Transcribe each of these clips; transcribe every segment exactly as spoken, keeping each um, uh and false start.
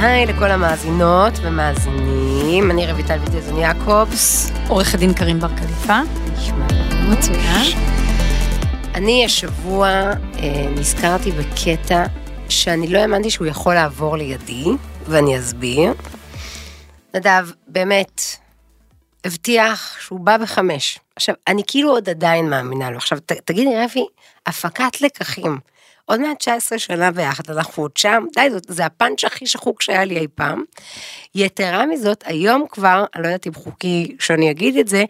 היי לכל המאזינות ומאזינים, אני רויטל ויזון יעקובס. עורכת דין קרין בר קליפה. נשמע מצוין. אני השבוע אה, נזכרתי בקטע שאני לא האמנתי שהוא יכול לעבור לידי, ואני אסביר. נדב, באמת, הבטיח שהוא בא בחמש. עכשיו, אני כאילו עוד עדיין מאמינה לו. עכשיו, ת, תגיד לי רבי, הפקת לקחים. עוד מעט תשע עשרה שנה ביחד, אנחנו עוד שם, די, זאת, זה הפאנץ' הכי שחוק שהיה לי אי פעם. יתרה מזאת, היום כבר, אני לא יודעת אם חוקי שאני אגיד את זה,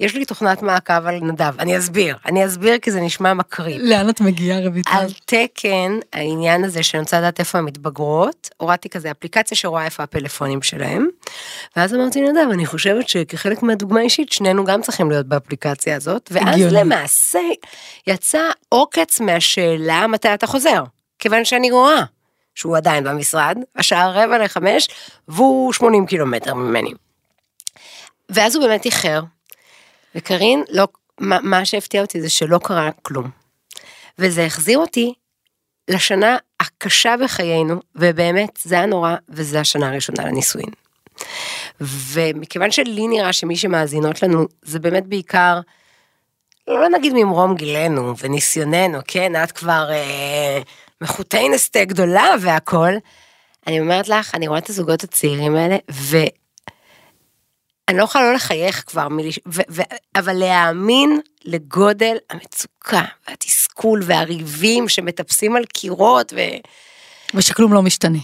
יש לי תוכנת מעקב על נדב, אני אסביר, אני אסביר כי זה נשמע מקריב. לאן את מגיעה רויטל? על תקן העניין הזה שאני רוצה לדעת איפה המתבגרות, הורדתי כזה אפליקציה שרואה איפה הפלאפונים שלהם, ואז אמרתי נדב, אני חושבת שכחלק מהדוגמה האישית, שנינו גם צריכים להיות באפליקציה הזאת, ואז הגיוני. למעשה יצא עוקץ מהשאלה מתי אתה חוזר, כיוון שאני רואה שהוא עדיין במשרד, השעה רבע לחמש, והוא שמונים קילומטר ממני. ואז הוא באמת איחר, וקרין, לא, מה, מה שהפתיע אותי זה שלא קרה כלום. וזה החזיר אותי לשנה הקשה בחיינו, ובאמת זה הנורא, וזה השנה הראשונה לנישואין. ומכיוון שלי נראה שמי שמאזינות לנו, זה באמת בעיקר, לא נגיד ממרום גילנו וניסיוננו, כן, את כבר אה, מחוטי נסתה גדולה והכל, אני אומרת לך, אני רואה את הזוגות הצעירים האלה, ו... אני לא יכולה לא לחייך כבר, אבל להאמין לגודל המצוקה, והתסכול והריבים שמטפסים על קירות, ושכלום לא משתנה.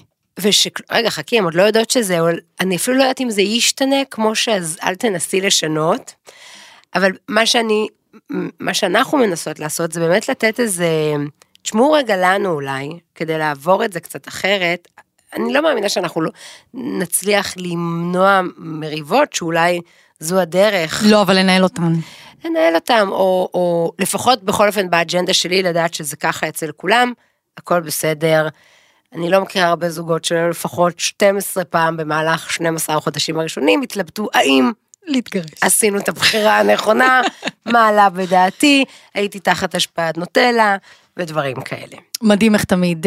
רגע, חכי, הם עוד לא יודעות שזה, אני אפילו לא יודעת אם זה ישתנה, כמו שאז אל תנסי לשנות, אבל מה שאנחנו מנסות לעשות, זה באמת לתת איזה, תשמעו רגע לנו אולי, כדי לעבור את זה קצת אחרת, אני לא מאמינה שאנחנו לא נצליח למנוע מריבות, שאולי זו הדרך. לא, אבל לנהל אותם. לנהל אותם, או, או לפחות בכל אופן באג'נדה שלי, לדעת שזה ככה אצל כולם, הכל בסדר. אני לא מכירה הרבה זוגות שלנו, לפחות שתים עשרה פעם במהלך שנים עשר החודשים הראשונים, התלבטו האם להתגרש. עשינו את הבחירה הנכונה, מעלה בדעתי, הייתי תחת השפעת נוטלה, ודברים כאלה. מדהים איך תמיד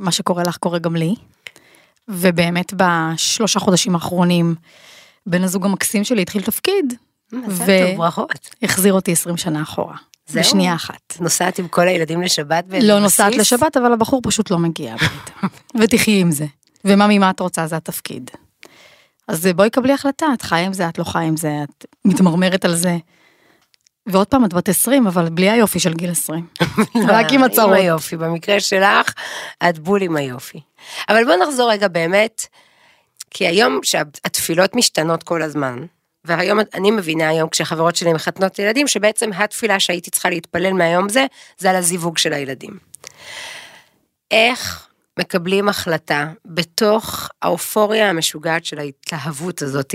מה שקורה לך קורה גם לי. ובאמת בשלושה חודשים האחרונים, בן הזוג המקסים שלי התחיל תפקיד, והחזיר אותי עשרים שנה אחורה, בשנייה אחת. נוסעת עם כל הילדים לשבת? לא נוסעת לשבת, אבל הבחור פשוט לא מגיע. ותחי עם זה. ומה ממה את רוצה, זה התפקיד. אז בואי קבלי החלטה, את חיה עם זה, את לא חיה עם זה, את מתמרמרת על זה. ועוד פעם את בת עשרים, אבל בלי היופי של גיל עשרים. רק עם הצרות. עם היופי, במקרה שלך, את בול עם היופי. אבל בואו נחזור רגע באמת, כי היום שהתפילות משתנות כל הזמן, והיום אני מבינה היום כשחברות שלי מחתנות ילדים, שבעצם התפילה שהייתי צריכה להתפלל מהיום זה, זה על הזיווג של הילדים. איך מקבלים החלטה בתוך האופוריה המשוגעת של ההתלהבות הזאת,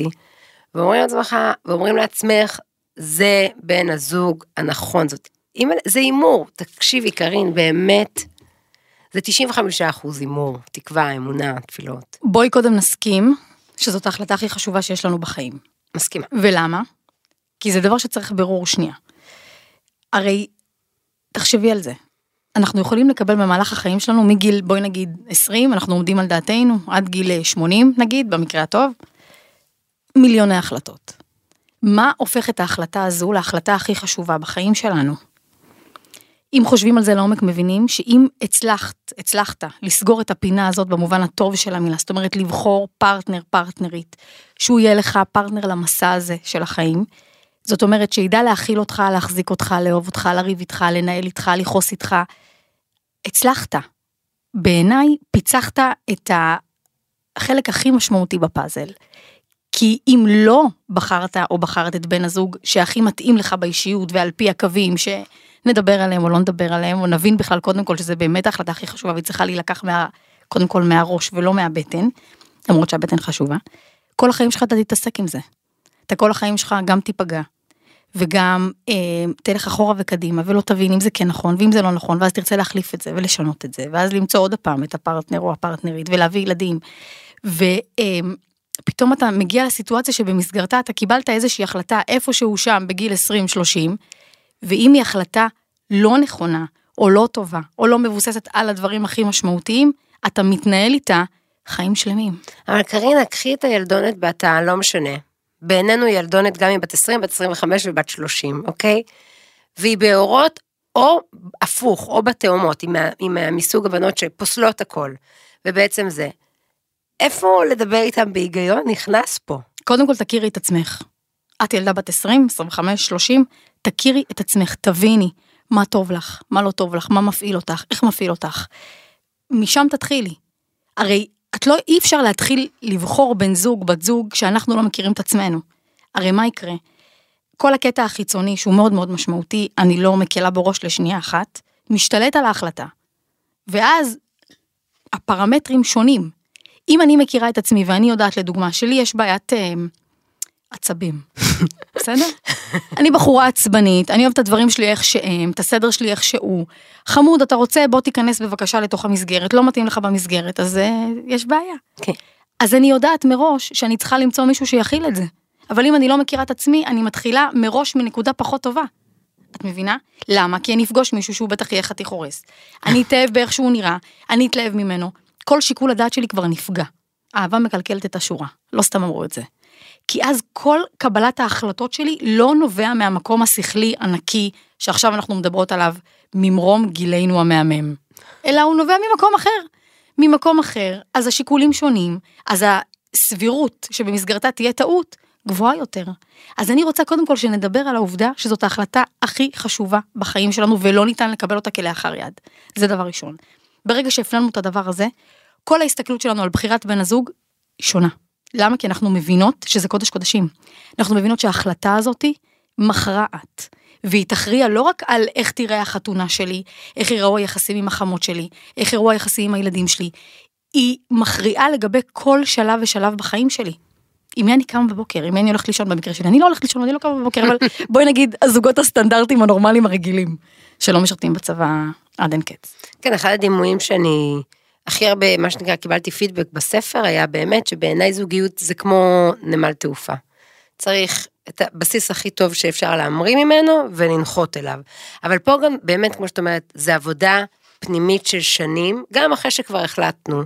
ואומרים לעצמך, ואומרים לעצמך, זה בן הזוג הנכון, זאת, זה אימור, תקשיבי קרין, באמת, זה תשעים וחמישה אחוז אימור, תקווה, אמונה, תפילות. בואי קודם נסכים, שזאת ההחלטה הכי חשובה שיש לנו בחיים. מסכימה. ולמה? כי זה דבר שצריך ברור שנייה. הרי, תחשבי על זה, אנחנו יכולים לקבל במהלך החיים שלנו, מגיל, בואי נגיד עשרים, אנחנו עומדים על דעתנו, עד גיל שמונים נגיד, במקרה הטוב, מיליוני החלטות. מה הופך את ההחלטה הזו להחלטה הכי חשובה בחיים שלנו? אם חושבים על זה לעומק מבינים שאם הצלחת, הצלחת לסגור את הפינה הזאת במובן הטוב של המילה, זאת אומרת לבחור פרטנר, פרטנרית, שהוא יהיה לך פרטנר למסע הזה של החיים, זאת אומרת שידע להכיל אותך, להחזיק אותך, לאהוב אותך, לריב איתך, לנהל איתך, לחוס איתך, הצלחת. בעיניי פיצחת את החלק הכי משמעותי בפאזל. כי אם לא בחרת או בחרת את בן הזוג שהכי מתאים לך באישיות ועל פי הקווים שנדבר עליהם או לא נדבר עליהם, או נבין בכלל קודם כל שזה באמת ההחלטה הכי חשובה, והיא צריכה להילקח מה, קודם כל מהראש ולא מהבטן, למרות שהבטן חשובה, כל החיים שלך אתה תתעסק עם זה. אתה כל החיים שלך גם תיפגע, וגם אה, תלך אחורה וקדימה, ולא תבין אם זה כן נכון ואם זה לא נכון, ואז תרצה להחליף את זה ולשנות את זה, ואז למצוא עוד הפעם את הפרטנר או הפרטנרית ולהביא ילדים, ו, אה, פתאום אתה מגיע לסיטואציה שבמסגרתה אתה קיבלת איזושהי החלטה איפשהו שם בגיל עשרים שלושים, ואם היא החלטה לא נכונה, או לא טובה, או לא מבוססת על הדברים הכי משמעותיים, אתה מתנהל איתה חיים שלמים. אבל קרינה, קחי את הילדונת ואתה לא משנה. בעינינו ילדונת גם היא בת עשרים, בת עשרים וחמש ובת שלושים, אוקיי? והיא באורות או הפוך, או בתאומות, עם מסוג הבנות שפוסלות הכל. ובעצם זה, איפה לדבר איתם בהיגיון נכנס פה? קודם כל תכירי את עצמך. את ילדה בת עשרים, עשרים וחמש, שלושים, תכירי את עצמך, תביני מה טוב לך, מה לא טוב לך, מה מפעיל אותך, איך מפעיל אותך. משם תתחילי. הרי את לא, אי אפשר להתחיל לבחור בן זוג, בת זוג, שאנחנו לא מכירים את עצמנו. הרי מה יקרה? כל הקטע החיצוני, שהוא מאוד מאוד משמעותי, אני לא מקלה בראש לשנייה אחת, משתלט על ההחלטה. ואז הפרמטרים שונים. אם אני מכירה את עצמי, ואני יודעת לדוגמה, שלי יש בעיית עצבים. בסדר? אני בחורה עצבנית, אני אוהבת את הדברים שלי איך שהם, את הסדר שלי איך שהוא. חמוד, אתה רוצה, בוא תיכנס בבקשה לתוך המסגרת, לא מתאים לך במסגרת, אז יש בעיה. כן. אז אני יודעת מראש שאני צריכה למצוא מישהו שיחיל את זה. אבל אם אני לא מכירה את עצמי, אני מתחילה מראש מנקודה פחות טובה. את מבינה? למה? כי אני אפגוש מישהו שהוא בטח יהיה חתיך הורס. אני אתאהב באיך שהוא נראה, אני אתלהב ממנו. כל שיקול הדעת שלי כבר נפגע. אהבה מקלקלת את השורה. לא סתם אמרו את זה. כי אז כל קבלת ההחלטות שלי לא נובע מהמקום השכלי ענקי, שעכשיו אנחנו מדברות עליו, ממרום גילנו המאמם. אלא הוא נובע ממקום אחר. ממקום אחר, אז השיקולים שונים, אז הסבירות שבמסגרתה תהיה טעות, גבוהה יותר. אז אני רוצה קודם כל שנדבר על העובדה שזאת ההחלטה הכי חשובה בחיים שלנו, ולא ניתן לקבל אותה כלאחר יד. זה דבר ראשון. ברגע שהפננו את הדבר הזה, כל ההסתכלות שלנו על בחירת בן הזוג שונה. למה? כי אנחנו מבינות שזה קודש קודשים. אנחנו מבינות שההחלטה הזאת מכרעת, והיא תכריע לא רק על איך תראה החתונה שלי, איך יראו היחסים עם החמות שלי, איך יראו היחסים עם הילדים שלי, היא מכריעה לגבי כל שלב ושלב בחיים שלי. אם אני קם בבוקר, אם אני הולכת לישון במקרה שלי, אני לא הולכת לישון, אני לא קם בבוקר, אבל בואי נגיד, הזוגות הסטנדרטיים הנורמליים הרגילים, שלא משרתים בצבא עד אין קץ. כן, אחד הדימויים שאני הכי הרבה, מה שנקרא, קיבלתי פידבק בספר, היה באמת שבעיניי זוגיות זה כמו נמל תעופה. צריך את הבסיס הכי טוב שאפשר להמריא ממנו ולנחות אליו. אבל פה גם באמת, כמו שאת אומרת, זה עבודה פנימית של שנים, גם אחרי שכבר החלטנו,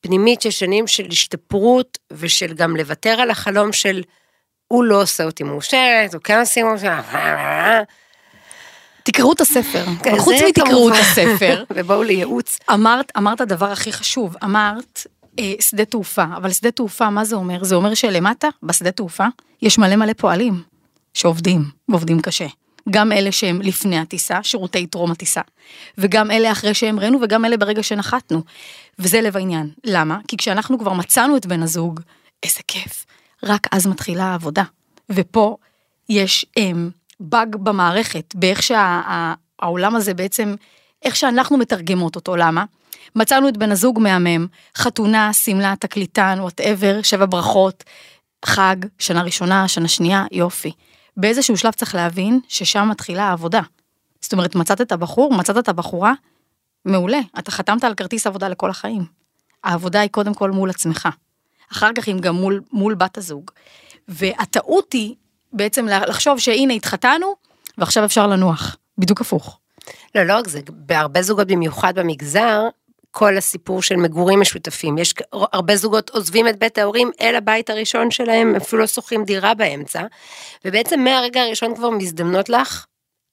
פנימית של שנים של השתפרות, ושל גם לוותר על החלום של, הוא לא עושה אותי מאושרת, הוא כן עושה אותי מאושרת. תקראו את הספר. חוץ מתקראו את הספר. ובואו לייעוץ. אמרת, אמרת הדבר הכי חשוב, אמרת שדה תעופה, אבל שדה תעופה, מה זה אומר? זה אומר שלמטה, בשדה תעופה, יש מלא מלא פועלים, שעובדים, ועובדים קשה. גם אלה שהם לפני הטיסה, שירותי טרום הטיסה, וגם אלה אחרי שהם ראינו, וגם אלה ברגע שנחתנו. וזה לב העניין. למה? כי כשאנחנו כבר מצאנו את בן הזוג, איזה כיף, רק אז מתחילה העבודה. ופה יש הם, בג במערכת, באיך שהעולם הזה בעצם, איך שאנחנו מתרגמות אותו, למה? מצאנו את בן הזוג מהמם, חתונה, סמלה, תקליטן, whatever, שבע ברכות, חג, שנה ראשונה, שנה שנייה, יופי. באיזשהו שלב צריך להבין ששם מתחילה העבודה. זאת אומרת, מצאת את הבחור, מצאת את הבחורה, מעולה, אתה חתמת על כרטיס עבודה לכל החיים. העבודה היא קודם כל מול עצמך. אחר כך היא גם מול, מול בת הזוג. והטעות היא בעצם לחשוב שהנה התחתנו, ועכשיו אפשר לנוח. בדיוק הפוך. לא, לא רק זה, בהרבה זוגות במיוחד במגזר, כל הסיפור של מגורים משותפים. יש הרבה זוגות עוזבים את בית ההורים אל הבית הראשון שלהם, אפילו לא שוכרים דירה באמצע, ובעצם מהרגע הראשון כבר מזדמנות לך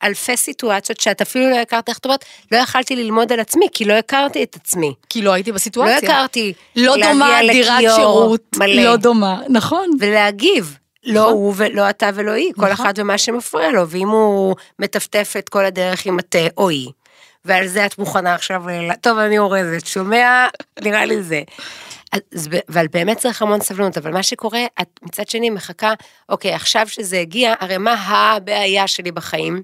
אלפי סיטואציות שאת אפילו לא הכרת איך טובות, לא יכלתי ללמוד על עצמי, כי לא הכרתי את עצמי. כי לא הייתי בסיטואציה. לא הכרתי. לא דומה דירת שירות. מלא. לא דומה, נכון. ולהגיב. לא הוא ולא אתה ולא היא, כל אחד ומה שמפריע לו, ואם הוא מטפטף את כל הדרך עם את או היא. ועל זה את מוכנה עכשיו, טוב, אני אורזת, שומע, נראה לי זה. אז, ועל באמת צריך המון סבלנות, אבל מה שקורה, את מצד שני מחכה, אוקיי, עכשיו שזה הגיע, הרי מה הבעיה שלי בחיים?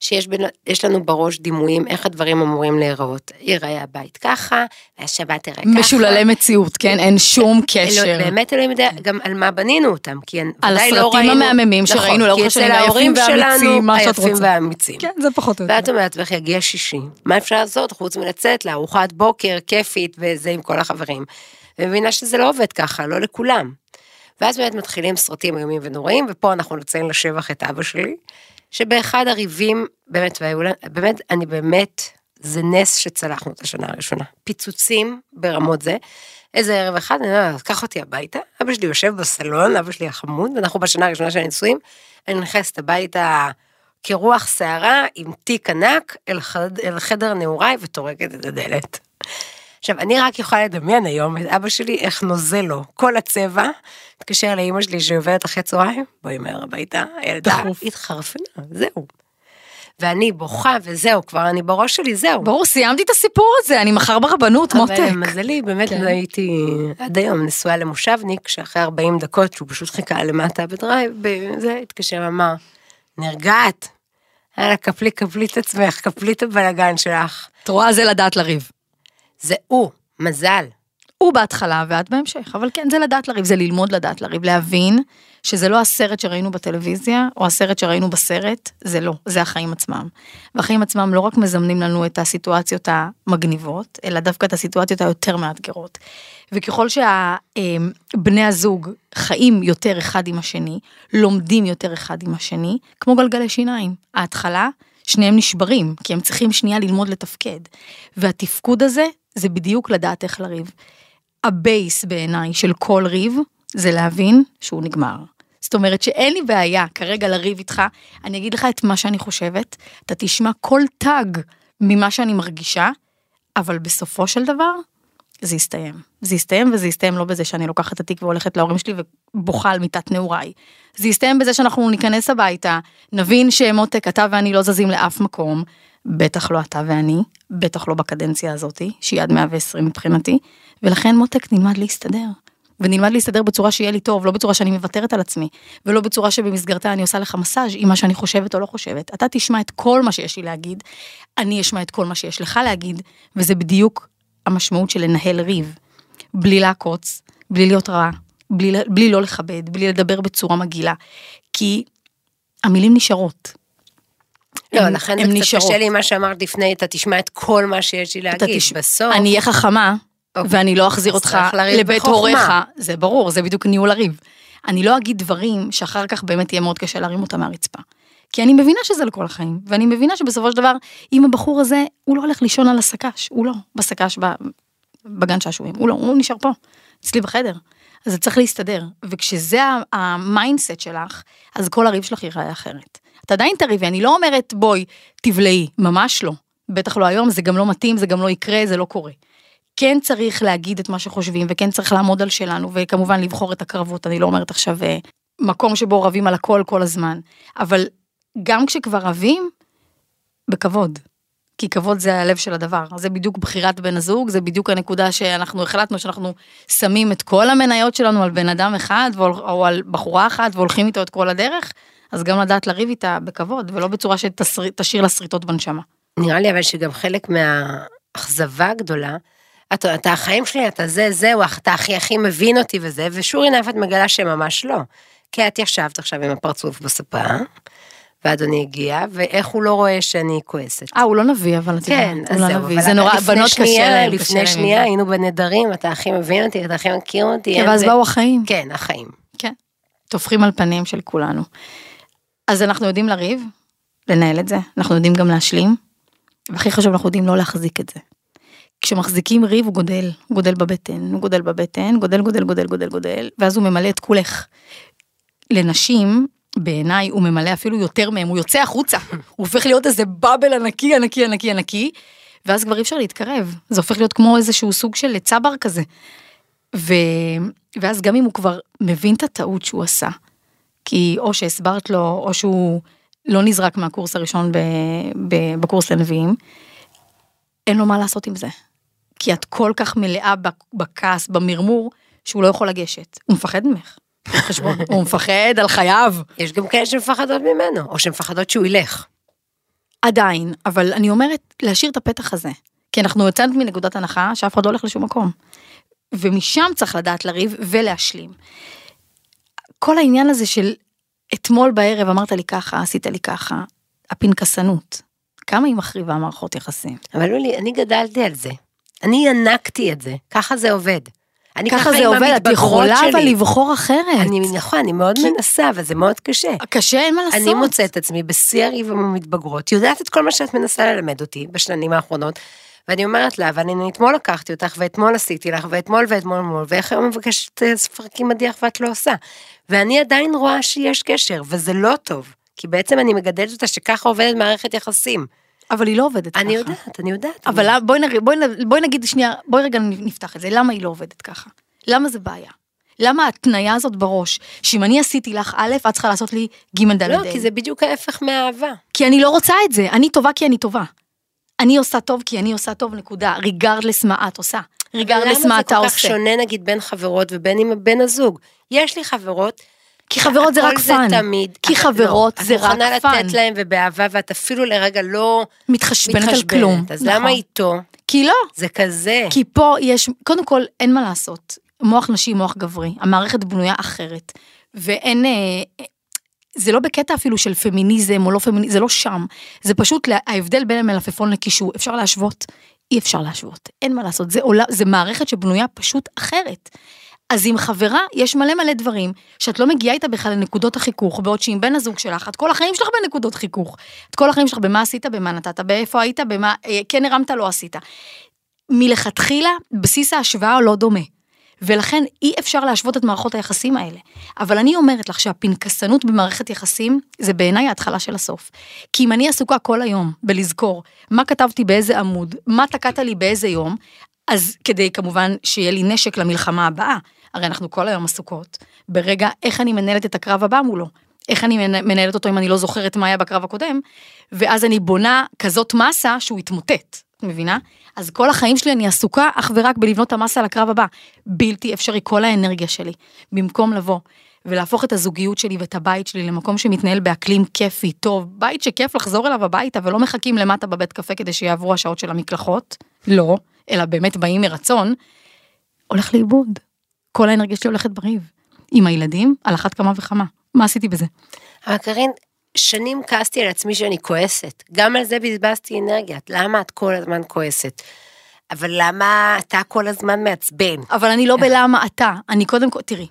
שיש בין, יש לנו בראש דימויים, איך הדברים אמורים להיראות. יראה הבית ככה, השבת יראה ככה. משוללי מציאות, כן? אין שום קשר. באמת אלוהים יודע גם על מה בנינו אותם, כי על הסרטים המהממים שראינו, לאורך השנים, היפים והאמיצים, מה שאת רוצה. היפים והאמיצים. כן, זה פחות או יותר. ואת אומרת, ואיך יגיע שישי. מה אפשר לעשות? חוץ מלצאת לארוחת בוקר, כיפית, וזה עם כל החברים. ומבינה שזה לא עובד ככה, לא לכולם. ואז באמת מתחילים סרטים איומים ונוראים, ופה אנחנו נציין לשבח את אבא שלי. שבאחד הריבים, באמת, באמת, אני באמת, זה נס שצלחנו את השנה הראשונה. פיצוצים ברמות זה. איזה ערב אחד, אני אומר, קח אותי הביתה, אבא שלי יושב בסלון, אבא שלי החמוד, ואנחנו בשנה הראשונה של הנישואים, אני נכנסת הביתה כרוח שערה, עם תיק ענק, אל, חד, אל חדר נעוריי, וטורקת את הדלת. עכשיו, אני רק יכולה לדמיין היום, את אבא שלי, איך נוזל לו, כל הצבע, התקשר לאמא שלי שעובדת אחרי צהריים, בואי מהר הביתה, הילדה התחרפנה, זהו. ואני בוכה, וזהו, כבר אני בראש שלי, זהו. ברור, סיימתי את הסיפור הזה, אני מחר ברבנות, מותק. אבל מזלי, באמת הייתי עד היום נשואה למושבניק, שאחרי ארבעים דקות, שהוא פשוט חיכה למטה בדרייב, זה התקשר אמר, נרגעת, הלאה, קפלי, קפלי את עצמך, קפלי את הבלגן שלך. את רואה, זה לדעת לריב. זה הוא, מזל. הוא בהתחלה ועד בהמשך, אבל כן, זה לדעת לריב, זה ללמוד לדעת לריב, להבין שזה לא הסרט שראינו בטלוויזיה, או הסרט שראינו בסרט, זה לא, זה החיים עצמם. והחיים עצמם לא רק מזמנים לנו את הסיטואציות המגניבות, אלא דווקא את הסיטואציות היותר מאתגרות. וככל שהבני הזוג חיים יותר אחד עם השני, לומדים יותר אחד עם השני, כמו גלגלי שיניים. ההתחלה, שניהם נשברים, כי הם צריכים שנייה ללמוד לתפקד. והתפקוד הזה, זה בדיוק לדעת איך לריב. הבייס בעיניי של כל ריב, זה להבין שהוא נגמר. זאת אומרת שאין לי בעיה כרגע לריב איתך, אני אגיד לך את מה שאני חושבת, אתה תשמע כל טאג ממה שאני מרגישה, אבל בסופו של דבר, זה יסתיים. זה יסתיים וזה יסתיים לא בזה שאני לוקחת את התיק והולכת להורים שלי ובוכה על מיטת נעוריי. זה יסתיים בזה שאנחנו ניכנס הביתה, נבין שמותק, אתה ואני לא זזים לאף מקום, בטח לא אתה ואני, בטח לא בקדנציה הזאת, שהיא עד מאה ועשרים מבחינתי, ולכן מותק נלמד להסתדר. ונלמד להסתדר בצורה שיהיה לי טוב, לא בצורה שאני מוותרת על עצמי, ולא בצורה שבמסגרתה אני עושה לך מסאז' עם מה שאני חושבת או לא חושבת. אתה תשמע את כל מה שיש לי להגיד, אני אשמע את כל מה שיש לך להגיד, וזה בדיוק המשמעות של לנהל ריב. בלי לעקוץ, בלי להיות רע, בלי, בלי לא לכבד, בלי לדבר בצורה מגילה. כי המילים נשארות. לא, הם, לכן הם זה נשארות. קצת קשה לי מה שאמרת לפני, אתה תשמע את כל מה שיש לי להגיד. תש... בסוף. אני אהיה חכמה, ואני לא אחזיר אותך לבית הוריך, זה ברור, זה בדיוק ניהול הריב. אני לא אגיד דברים שאחר כך באמת יהיה מאוד קשה להרים אותם מהרצפה. כי אני מבינה שזה לכל החיים, ואני מבינה שבסופו של דבר, אם הבחור הזה, הוא לא הולך לישון על הסקש, הוא לא בסקש בגן שעשועים, הוא לא, הוא נשאר פה, אצלי בחדר. אז זה צריך להסתדר, וכשזה המיינדסט שלך, אז כל הריב שלך ייראה אחרת. אתה עדיין תריבי, אני לא אומרת בואי, תבלעי, ממש לא. בטח לא היום, זה גם לא מתאים, זה גם לא יקרה, זה לא קורה. כן צריך להגיד את מה שחושבים, וכן צריך לעמוד על שלנו, וכמובן לבחור את הקרבות, אני לא אומרת עכשיו מקום שבו רבים על הכל כל הזמן, אבל גם כשכבר רבים, בכבוד, כי כבוד זה הלב של הדבר, זה בדיוק בחירת בן הזוג, זה בדיוק הנקודה שאנחנו החלטנו, שאנחנו שמים את כל המניות שלנו על בן אדם אחד, או על בחורה אחת, והולכים איתו את כל הדרך, אז גם לדעת לריב איתה בכבוד, ולא בצורה שתשאיר לה שריטות בנשמה. נראה לי אבל שגם חלק מהאכזבה הגדולה, אתה, אתה החיים שלי, אתה זה, זהו, אתה הכי הכי מבין אותי וזה, ושור עיניו את מגלה שממש לא. כי את ישבת עכשיו עם הפרצוף בספה, ואדוני הגיע, ואיך הוא לא רואה שאני כועסת. אה, הוא לא נביא, אבל אתה כן, יודע, הוא לא נביא. זה נורא, בנות קשה להם. לפני שנייה היינו בנדרים, אתה הכי מבין אותי, אתה הכי מכיר אותי. כן, ואז באו החיים. כן, החיים. כן, תופכים על פנים של כולנו. אז אנחנו יודעים לריב, לנהל את זה, אנחנו יודעים גם להשלים, והכי חשוב, אנחנו יודעים לא להחזיק את זה. כשמחזיקים ריב הוא גודל, הוא גודל בבטן, הוא גודל בבטן, גודל, גודל, גודל, גודל, גודל, ואז הוא ממלא את כולך. לנשים, בעיניי הוא ממלא אפילו יותר מהם, הוא יוצא החוצה, הוא הופך להיות איזה בבל ענקי, ענקי, ענקי, ענקי, ואז כבר אי אפשר להתקרב, זה הופך להיות כמו איזשהו סוג של צבר כזה. ו... ואז גם אם הוא כבר מבין את הטעות שהוא עשה, כי או שהסברת לו, או שהוא לא נזרק מהקורס הראשון ב... ב... בקורס לנביאים, אין לו מה לעשות עם זה. כי את כל כך מלאה בכעס, במרמור, שהוא לא יכול לגשת. הוא מפחד ממך. הוא מפחד על חייו. יש גם כאלה שמפחדות ממנו, או שמפחדות שהוא ילך. עדיין, אבל אני אומרת, להשאיר את הפתח הזה. כי אנחנו יוצאים מנקודת הנחה, שאף אחד לא הולך לשום מקום. ומשם צריך לדעת לריב ולהשלים. כל העניין הזה של, אתמול בערב אמרת לי ככה, עשית לי ככה, הפנקסנות. כמה היא מחריבה מערכות יחסים. אבל אולי, אני גדלתי על זה. אני ענקתי את זה. ככה זה עובד. ככה זה עובד, את יכולה אבל לבחור אחרת. נכון, אני מאוד מנסה, אבל זה מאוד קשה. קשה, אין מה לעשות. אני מוצאת את עצמי בסיארי ומתבגרות, יודעת את כל מה שאת מנסה ללמד אותי בשנים האחרונות, ואני אומרת לה, ואני אתמול לקחתי אותך, ואתמול עשיתי לך, ואתמול ואתמול ואתמול, ואיך היום מבקשת פרקים מדיח ואת לא עושה. ואני עדיין רואה שיש קשר, וזה לא טוב, כי בעצם אני מגדלת אותה שככה עובדת מערכת יחסים. אבל היא לא עובדת ככה. אני יודעת, אני יודעת. אבל בואי נגיד שנייה, בואי רגע נפתח את זה, למה היא לא עובדת ככה? למה זה בעיה? למה התניה הזאת בראש, שאם אני עשיתי לך א', את צריכה לעשות לי ג' ד' ד'. לא, כי זה בדיוק ההפך מהאהבה. כי אני לא רוצה את זה, אני טובה כי אני טובה. אני עושה טוב כי אני עושה טוב, נקודה. ריגרדלס מה את עושה. ריגרדלס מה אתה עושה. למה זה כל כך שונה, נגיד, בין חברות ובין עם בן הזוג? יש לי חברות, כי חברות זה רק פן, כי חברות זה רק פן. את מוכנה לתת להם ובאהבה, ואת אפילו לרגע לא מתחשבנת על כלום. אז למה איתו? כי לא. זה כזה. כי פה יש, קודם כל, אין מה לעשות. מוח נשי, מוח גברי. המערכת בנויה אחרת. ואין, זה לא בקטע אפילו של פמיניזם או לא פמיניזם, זה לא שם. זה פשוט ההבדל בין מלפפון לקישור. אפשר להשוות? אי אפשר להשוות. אין מה לעשות. זה מערכת שבנויה פשוט אחרת. אז עם חברה יש מלא מלא דברים, שאת לא מגיעה איתה בכלל לנקודות החיכוך, בעוד שעם בן הזוג שלך, את כל החיים שלך בנקודות חיכוך, את כל החיים שלך במה עשית, במה נתת, באיפה היית, במה, כן הרמת, לא עשית. מלכתחילה, בסיס ההשוואה לא דומה, ולכן אי אפשר להשוות את מערכות היחסים האלה. אבל אני אומרת לך שהפנקסנות במערכת יחסים, זה בעיניי ההתחלה של הסוף. כי אם אני עסוקה כל היום בלזכור מה כתבתי באיזה עמוד, מה תקעת לי באיזה יום, אז כדי כמובן שיהיה לי נשק למלחמה הבאה, הרי אנחנו כל היום עסוקות, ברגע איך אני מנהלת את הקרב הבא מולו, איך אני מנהלת אותו אם אני לא זוכרת מה היה בקרב הקודם, ואז אני בונה כזאת מסה שהוא התמוטט, את מבינה? אז כל החיים שלי אני עסוקה אך ורק בלבנות את המסה לקרב הבא, בלתי אפשרי כל האנרגיה שלי, במקום לבוא ולהפוך את הזוגיות שלי ואת הבית שלי למקום שמתנהל באקלים כיפי, טוב, בית שכיף לחזור אליו הביתה ולא מחכים למטה בבית קפה כדי שיעברו השעות של המקלחות, לא, אלא באמת באים מרצון, הולך לאיבוד. כל האנרגיה שלי הולכת בריב. עם הילדים, על אחת כמה וכמה. מה עשיתי בזה? אבל קרין, שנים כעסתי על עצמי שאני כועסת. גם על זה בזבזתי אנרגיה. למה את כל הזמן כועסת? אבל למה אתה כל הזמן מעצבן? אבל אני לא בלמה אתה. אני קודם כל, תראי,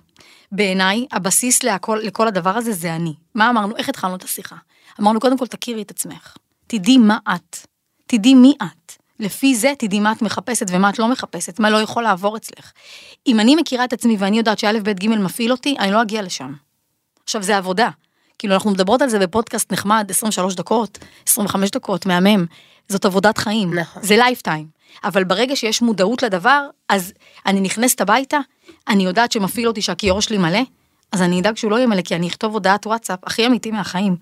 בעיניי, הבסיס לכל, לכל הדבר הזה זה אני. מה אמרנו? איך התחלנו את השיחה? אמרנו, קודם כל, תכירי את עצמך. תדעי מה את. תדעי מי את. לפי זה תדעי מה את מחפשת ומה את לא מחפשת, מה לא יכול לעבור אצלך. אם אני מכירה את עצמי ואני יודעת שא' ב' ג' מפעיל אותי, אני לא אגיע לשם. עכשיו זה עבודה. כאילו אנחנו מדברות על זה בפודקאסט נחמד, עשרים ושלוש דקות, עשרים וחמש דקות, מהמם. זאת עבודת חיים. נכון. זה לייפטיים. אבל ברגע שיש מודעות לדבר, אז אני נכנסת הביתה, אני יודעת שמפעיל אותי שהקיור שלי מלא, אז אני אדאג שהוא לא יהיה מלא, כי אני אכתוב הודעת וואטסאפ, הכי אמיתי מהחיים.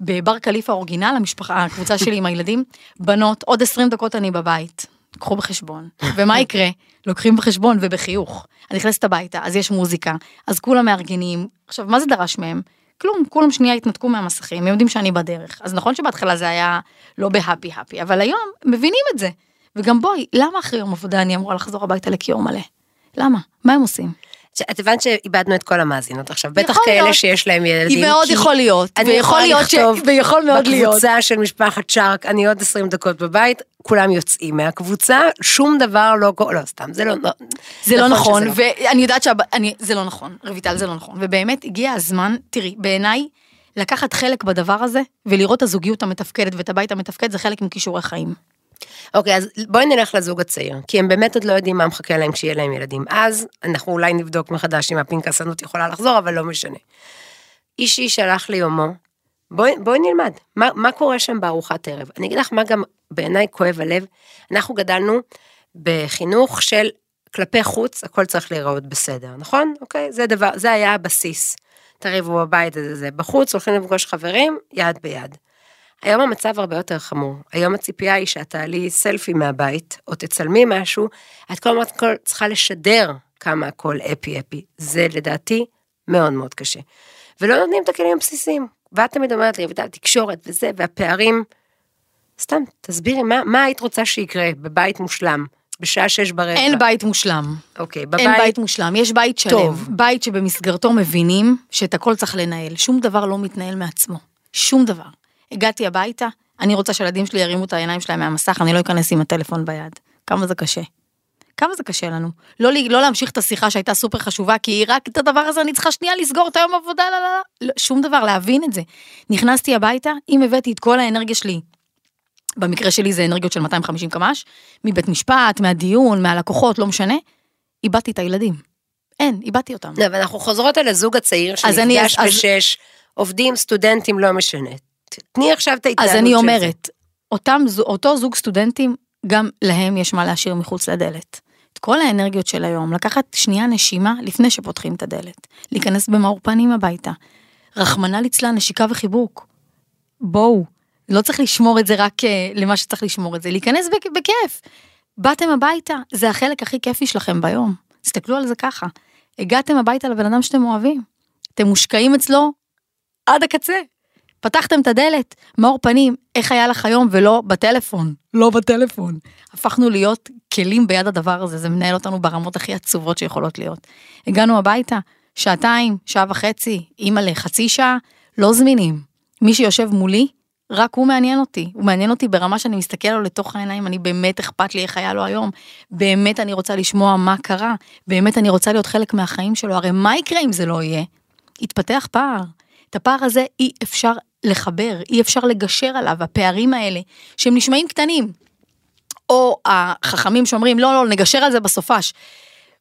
בבר קליפה אורגינל, המשפחה, הקבוצה שלי עם הילדים, בנות, עוד עשרים דקות אני בבית. קחו בחשבון. ומה יקרה? לוקחים בחשבון ובחיוך. אני נכנסת הביתה, אז יש מוזיקה, אז כולם מארגנים. עכשיו, מה זה דרש מהם? כלום, כולם שנייה התנתקו מהמסכים, הם יודעים שאני בדרך. אז נכון שבהתחלה זה היה לא בהפי-הפי, אבל היום מבינים את זה. וגם בואי, למה אחרי יום עבודה אני אמורה לחזור הביתה לקיור מלא? למה? מה הם עושים? את הבנת שאיבדנו את כל המאזינות עכשיו, בטח כאלה שיש להם ילדים. היא מאוד יכול להיות, ויכול להיות ש... ויכול מאוד להיות. בקבוצה של משפחת שרק, אני עוד עשרים דקות בבית, כולם יוצאים מהקבוצה, שום דבר לא... לא, סתם, זה לא... זה לא נכון, ואני יודעת שה... זה לא נכון, רויטל, זה לא נכון, ובאמת הגיע הזמן, תראי, בעיניי, לקחת חלק בדבר הזה, ולראות הזוגיות המתפקדת ואת הבית המתפקד, זה חלק עם כישורי חיים. אוקיי, אז בואי נלך לזוג הצעיר, כי הם באמת עוד לא יודעים מה מחכה להם כשיהיה להם ילדים. אז אנחנו אולי נבדוק מחדש אם הפנקסנות יכולה לחזור, אבל לא משנה. אישי שלח לי יומו, בואי, בואי נלמד, מה, מה קורה שם בארוחת ערב? אני אגיד לך מה גם בעיניי כואב הלב, אנחנו גדלנו בחינוך של כלפי חוץ, הכל צריך להיראות בסדר, נכון? אוקיי, זה, דבר, זה היה הבסיס, תריבו בבית הזה, זה. בחוץ הולכים לפגוש חברים, יד ביד. היום המצב הרבה יותר חמור. היום הציפייה היא שאתה לי סלפי מהבית, או תצלמי משהו, את כל הזמן צריכה לשדר כמה הכל אפי-אפי. זה לדעתי מאוד מאוד קשה. ולא נותנים את הכלים הבסיסיים. ואת תמיד אומרת לי, רויטל, תקשורת וזה, והפערים, סתם, תסבירי, מה, מה היית רוצה שיקרה בבית מושלם? בשעה שש ברבע. אין בית מושלם. אוקיי, בבית... אין בית מושלם, יש בית שלם. טוב. בית שבמסגרתו מבינים שאת הכל צריך לנהל. שום דבר לא מתנהל מעצמו. שום דבר. הגעתי הביתה, אני רוצה שהילדים שלי ירימו את העיניים שלהם מהמסך, אני לא אכנס עם הטלפון ביד. כמה זה קשה. כמה זה קשה לנו. לא, לא להמשיך את השיחה שהייתה סופר חשובה, כי רק את הדבר הזה אני צריכה שנייה לסגור את היום עבודה, לא, לא, לא. שום דבר, להבין את זה. נכנסתי הביתה, אם הבאתי את כל האנרגיה שלי, במקרה שלי זה אנרגיות של מאתיים וחמישים קמ"ש, מבית משפט, מהדיון, מהלקוחות, לא משנה, איבדתי את הילדים. אין, איבדתי אותם. לא, ואנחנו חוזרות על הזוג הצעיר שנפגש בשש, עובדים, סטודנטים, לא משנה. תני עכשיו את ההתנהלות של זה. אז אני אומרת, אותם, אותו זוג סטודנטים, גם להם יש מה להשאיר מחוץ לדלת. את כל האנרגיות של היום, לקחת שנייה נשימה לפני שפותחים את הדלת. להיכנס במאור פנים הביתה. רחמנה ליצלן, נשיקה וחיבוק. בואו, לא צריך לשמור את זה רק למה שצריך לשמור את זה. להיכנס בכיף. באתם הביתה, זה החלק הכי כיפי שלכם ביום. תסתכלו על זה ככה. הגעתם הביתה לבן אדם שאתם אוהבים. אתם מושקעים אצלו עד הקצה. פתחתם את הדלת, מאור פנים, איך היה לך היום ולא בטלפון, לא בטלפון. הפכנו להיות כלים ביד הדבר הזה, זה מנהל אותנו ברמות הכי עצובות שיכולות להיות. הגענו הביתה, שעתיים, שעה וחצי, אימא לחצי שעה, לא זמינים. מי שיושב מולי, רק הוא מעניין אותי, הוא מעניין אותי ברמה שאני מסתכל לו לתוך העיניים, אני באמת אכפת לי איך היה לו היום, באמת אני רוצה לשמוע מה קרה, באמת אני רוצה להיות חלק מהחיים שלו, הרי מה יקרה אם זה לא יהיה? התפתח פער. את הפער הזה אי אפשר לחבר, אי אפשר לגשר עליו, הפערים האלה, שהם נשמעים קטנים, או החכמים שאומרים, לא, לא, נגשר על זה בסופש,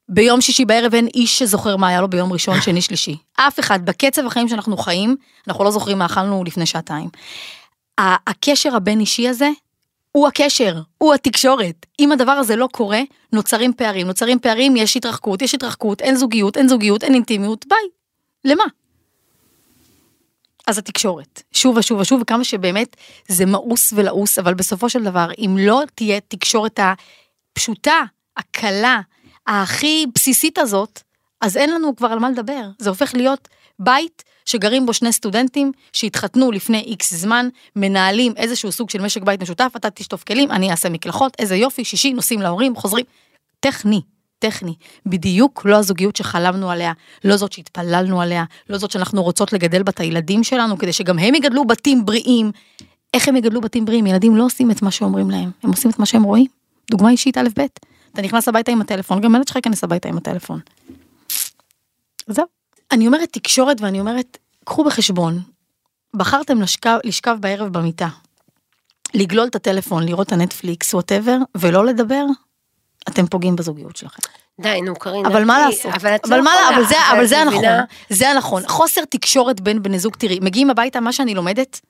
ביום שישי בערב אין איש שזוכר מה היה לו ביום ראשון, שני, שלישי. אף אחד, בקצב החיים שאנחנו חיים, אנחנו לא זוכרים מה אכלנו לפני שעתיים. הקשר הבין אישי הזה, הוא הקשר, הוא התקשורת. אם הדבר הזה לא קורה, נוצרים פערים, נוצרים פערים, יש התרחקות, יש התרחקות, אין זוגיות, אין זוגיות, אין אינטימיות, ביי. למה? אז התקשורת, שוב ושוב ושוב, וכמה שבאמת זה מאוס ולעוס, אבל בסופו של דבר, אם לא תהיה תקשורת הפשוטה, הקלה, הכי בסיסית הזאת, אז אין לנו כבר על מה לדבר. זה הופך להיות בית שגרים בו שני סטודנטים, שהתחתנו לפני איקס זמן, מנהלים איזשהו סוג של משק בית משותף, אתה תשטוף כלים, אני אעשה מקלחות, איזה יופי, שישי, נוסעים להורים, חוזרים. טכני. טכני, בדיוק לא הזוגיות שחלמנו עליה, לא זאת שהתפללנו עליה, לא זאת שאנחנו רוצות לגדל בת הילדים שלנו, כדי שגם הם יגדלו בתים בריאים. איך הם יגדלו בתים בריאים? ילדים לא עושים את מה שאומרים להם, הם עושים את מה שהם רואים. דוגמה אישית א' ב', אתה נכנס הביתה עם הטלפון, גם ילד שלך יכנס הביתה עם הטלפון. זהו. אני אומרת תקשורת ואני אומרת, קחו בחשבון, בחרתם לשכב, לשכב בערב במיטה, לגלול את הטלפון, לראות את הנטפליקס, whatever, ולא לדבר, אתם פוגעים בזוגיות שלכם. די, נו, קרין. אבל מה לעשות? אבל זה הנכון. זה הנכון. חוסר תקשורת בין בני זוג, תראי, מגיעים הביתה, מה שאני לומדת,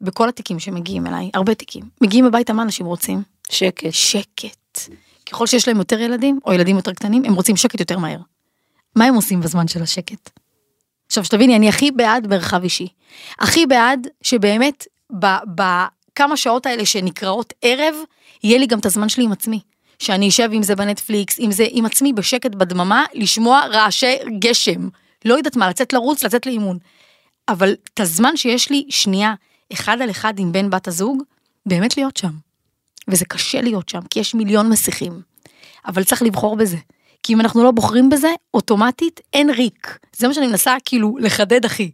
בכל התיקים שמגיעים אליי, הרבה תיקים, מגיעים הביתה, מה אנשים רוצים? שקט. שקט. ככל שיש להם יותר ילדים, או ילדים יותר קטנים, הם רוצים שקט יותר מהר. מה הם עושים בזמן של השקט? עכשיו, שתביני, אני הכי בעד מרחב אישי. הכי בעד שבאמת, בכמה שעות האלה שנקראות ערב, יהיה לי גם את הזמן שלי עם עצמי. שאני אשב עם זה בנטפליקס, עם זה עם עצמי בשקט בדממה, לשמוע רעשי גשם. לא יודעת מה, לצאת לרוץ, לצאת לאימון. אבל את הזמן שיש לי שנייה, אחד על אחד עם בן בת הזוג, באמת להיות שם. וזה קשה להיות שם, כי יש מיליון מסיכים. אבל צריך לבחור בזה. כי אם אנחנו לא בוחרים בזה, אוטומטית אין ריק. זה מה שאני מנסה כאילו לחדד אחי.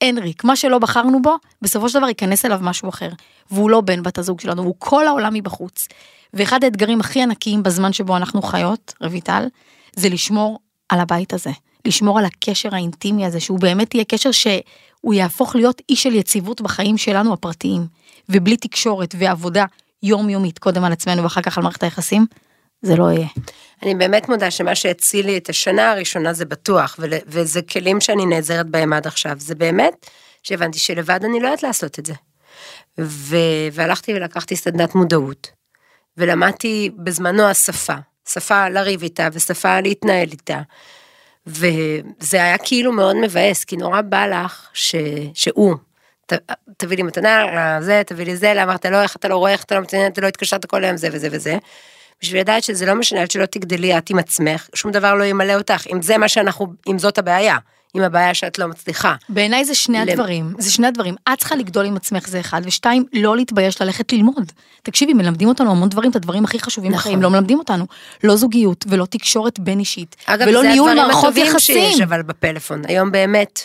אין ריק. מה שלא בחרנו בו, בסופו של דבר ייכנס אליו משהו אחר. והוא לא בן בת הזוג שלנו, הוא כל העולם מבחוץ. ואחד האתגרים הכי ענקיים בזמן שבו אנחנו חיות, רויטל, זה לשמור על הבית הזה, לשמור על הקשר האינטימי הזה, שהוא באמת יהיה קשר שהוא יהפוך להיות איש של יציבות בחיים שלנו הפרטיים, ובלי תקשורת ועבודה יומיומית, קודם על עצמנו ואחר כך על מערכת היחסים, זה לא יהיה. אני באמת מודה שמה שהציל לי את השנה הראשונה זה בטוח, וזה כלים שאני נעזרת בהם עד עכשיו, זה באמת שהבנתי שלבד אני לא יודעת לעשות את זה. והלכתי ולקחתי סדנת מודעות. ולמדתי בזמנו השפה, שפה לריב איתה ושפה להתנהל איתה, וזה היה כאילו מאוד מבאס, כי נורא בא לך ש... שהוא, ת... תביא לי מתנה, זה, תביא לי זה, אמרת לא, איך אתה לא רואה, איך אתה לא מתנה, אתה לא התקשרת כל היום, זה וזה וזה, בשביל לדעת שזה לא משנה, שלא תגדלי את עם עצמך, שום דבר לא ימלא אותך, אם זה מה שאנחנו, אם זאת הבעיה, אם הבעיה שאת לא מצליחה. בעיניי זה שני הדברים, זה שני הדברים. את צריכה לגדול עם עצמך זה אחד, ושתיים, לא להתבייש ללכת ללמוד. תקשיבי, מלמדים אותנו המון דברים, את הדברים הכי חשובים בחיים, לא מלמדים אותנו. לא זוגיות, ולא תקשורת בין אישית, ולא ניהול מערכות יחסים. אגב, זה הדברים הטובים שיש, אבל בפלאפון. היום באמת,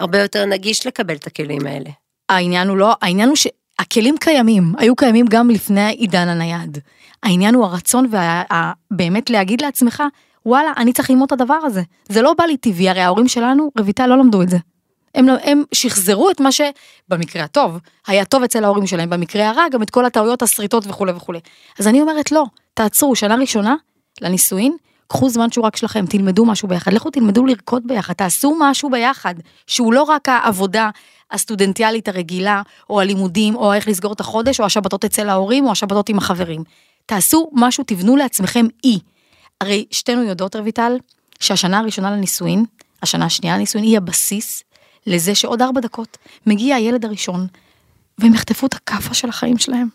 הרבה יותר נגיש לקבל את הכלים האלה. העניין הוא לא, העניין הוא הכלים קיימים, היו קיימים גם לפני עידן הנייד. העניין הוא הרצון ובאמת וה... להגיד לעצמך, וואלה, אני צריך ללמוד את הדבר הזה. זה לא בא לי טבעי, הרי ההורים שלנו, רויטל, לא למדו את זה. הם, הם שחזרו את מה שבמקרה הטוב, היה טוב אצל ההורים שלהם, במקרה הרע, גם את כל הטעויות, הסריטות וכו' וכו'. אז אני אומרת, לא, תעצרו, שנה ראשונה לנישואין, קחו זמן שהוא רק שלכם, תלמדו משהו ביחד, לכו תלמדו לרקוד ביחד, תעשו משהו ביחד, שהוא לא רק העבודה הסטודנטיאלית הרגילה, או הלימודים, או איך לסגור את החודש, או השבתות אצל ההורים, או השבתות עם החברים. תעשו משהו, תבנו לעצמכם אי. הרי שתינו יודעות, רויטל, שהשנה הראשונה לנישואין, השנה השנייה לנישואין, היא הבסיס לזה שעוד ארבע דקות מגיע הילד הראשון, והם יחטפו את הכאפה של החיים שלהם,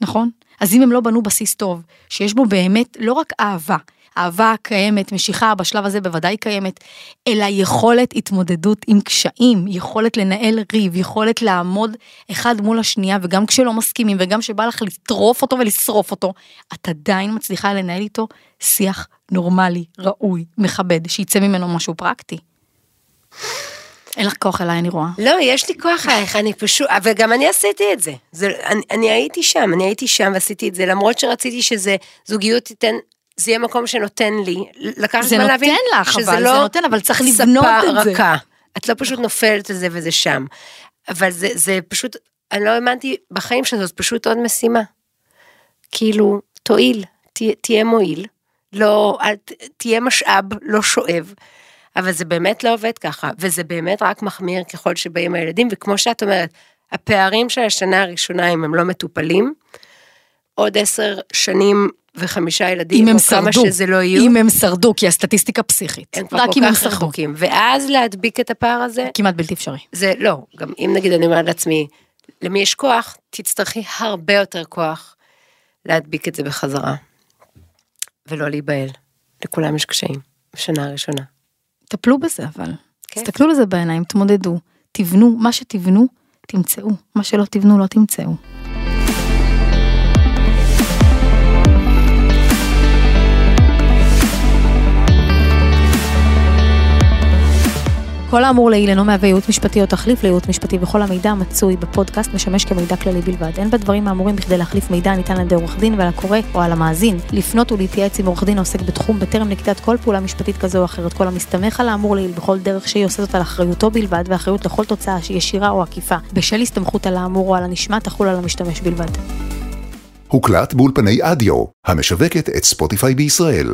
נכון? אז אם הם לא בנו בסיס טוב, שיש בו באמת לא רק אהבה, אהבה קיימת, משיכה בשלב הזה בוודאי קיימת, אלא יכולת התמודדות עם קשיים, יכולת לנהל ריב, יכולת לעמוד אחד מול השנייה, וגם כשלא מסכימים, וגם שבא לך לטרוף אותו ולשרוף אותו, את עדיין מצליחה לנהל איתו שיח נורמלי, ראוי, מכבד, שייצא ממנו משהו פרקטי. אין לך כוח אליי, אני רואה. לא, יש לי כוח עליך, אני פשוט, אבל גם אני עשיתי את זה. זה אני, אני הייתי שם, אני הייתי שם ועשיתי את זה, למרות שרציתי שזה זוגיות תיתן, זה יהיה מקום שנותן לי, לקחת זמן להבין, לך, שזה אבל, לא זה נותן, אבל צריך לבנות את זה. רכה. את לא פשוט נופלת את זה וזה שם. אבל זה, זה פשוט, אני לא האמנתי בחיים שזאת פשוט עוד משימה. כאילו, תועיל, תה, תהיה מועיל, לא, תהיה משאב, לא שואב, אבל זה באמת לא עובד ככה, וזה באמת רק מחמיר ככל שבאים הילדים, וכמו שאת אומרת, הפערים של השנה הראשונה, אם הם לא מטופלים, עוד עשר שנים וחמישה ילדים, אם הם שרדו, לא יהיו, אם הם שרדו, כי הסטטיסטיקה פסיכית, רק אם הם שרדו, ואז להדביק את הפער הזה, כמעט בלתי אפשרי. זה לא, גם אם נגיד אני אומרת לעצמי, למי יש כוח, תצטרכי הרבה יותר כוח, להדביק את זה בחזרה, ולא להיבהל, לכולם יש קשיים, בשנה הראשונה. תפלו בזה אבל, okay. תסתכלו לזה בעיניים, תמודדו, תבנו, מה שתבנו, תמצאו, מה שלא תבנו, לא תמצאו. כל האמור לעיל אינו מהווה ייעוץ משפטי או תחליף לייעוץ משפטי, וכל המידע המצוי בפודקאסט משמש כמידע כללי בלבד. אין בדברים האמורים בכדי להחליף מידע הניתן על ידי עורך דין ועל הקורא או על המאזין. לפנות ולהתייעץ עם עורך דין העוסק בתחום בטרם נקיטת כל פעולה משפטית כזו או אחרת. כל המסתמך על האמור לעיל בכל דרך שהיא עושה זאת על אחריותו בלבד, ואחריות לכל תוצאה שהיא ישירה או עקיפה בשל הסתמכות על האמור או על הנשמע תחול על המשתמש בלבד. הוקלט באולפני אדיו, המשווקת את ספוטיפיי בישראל.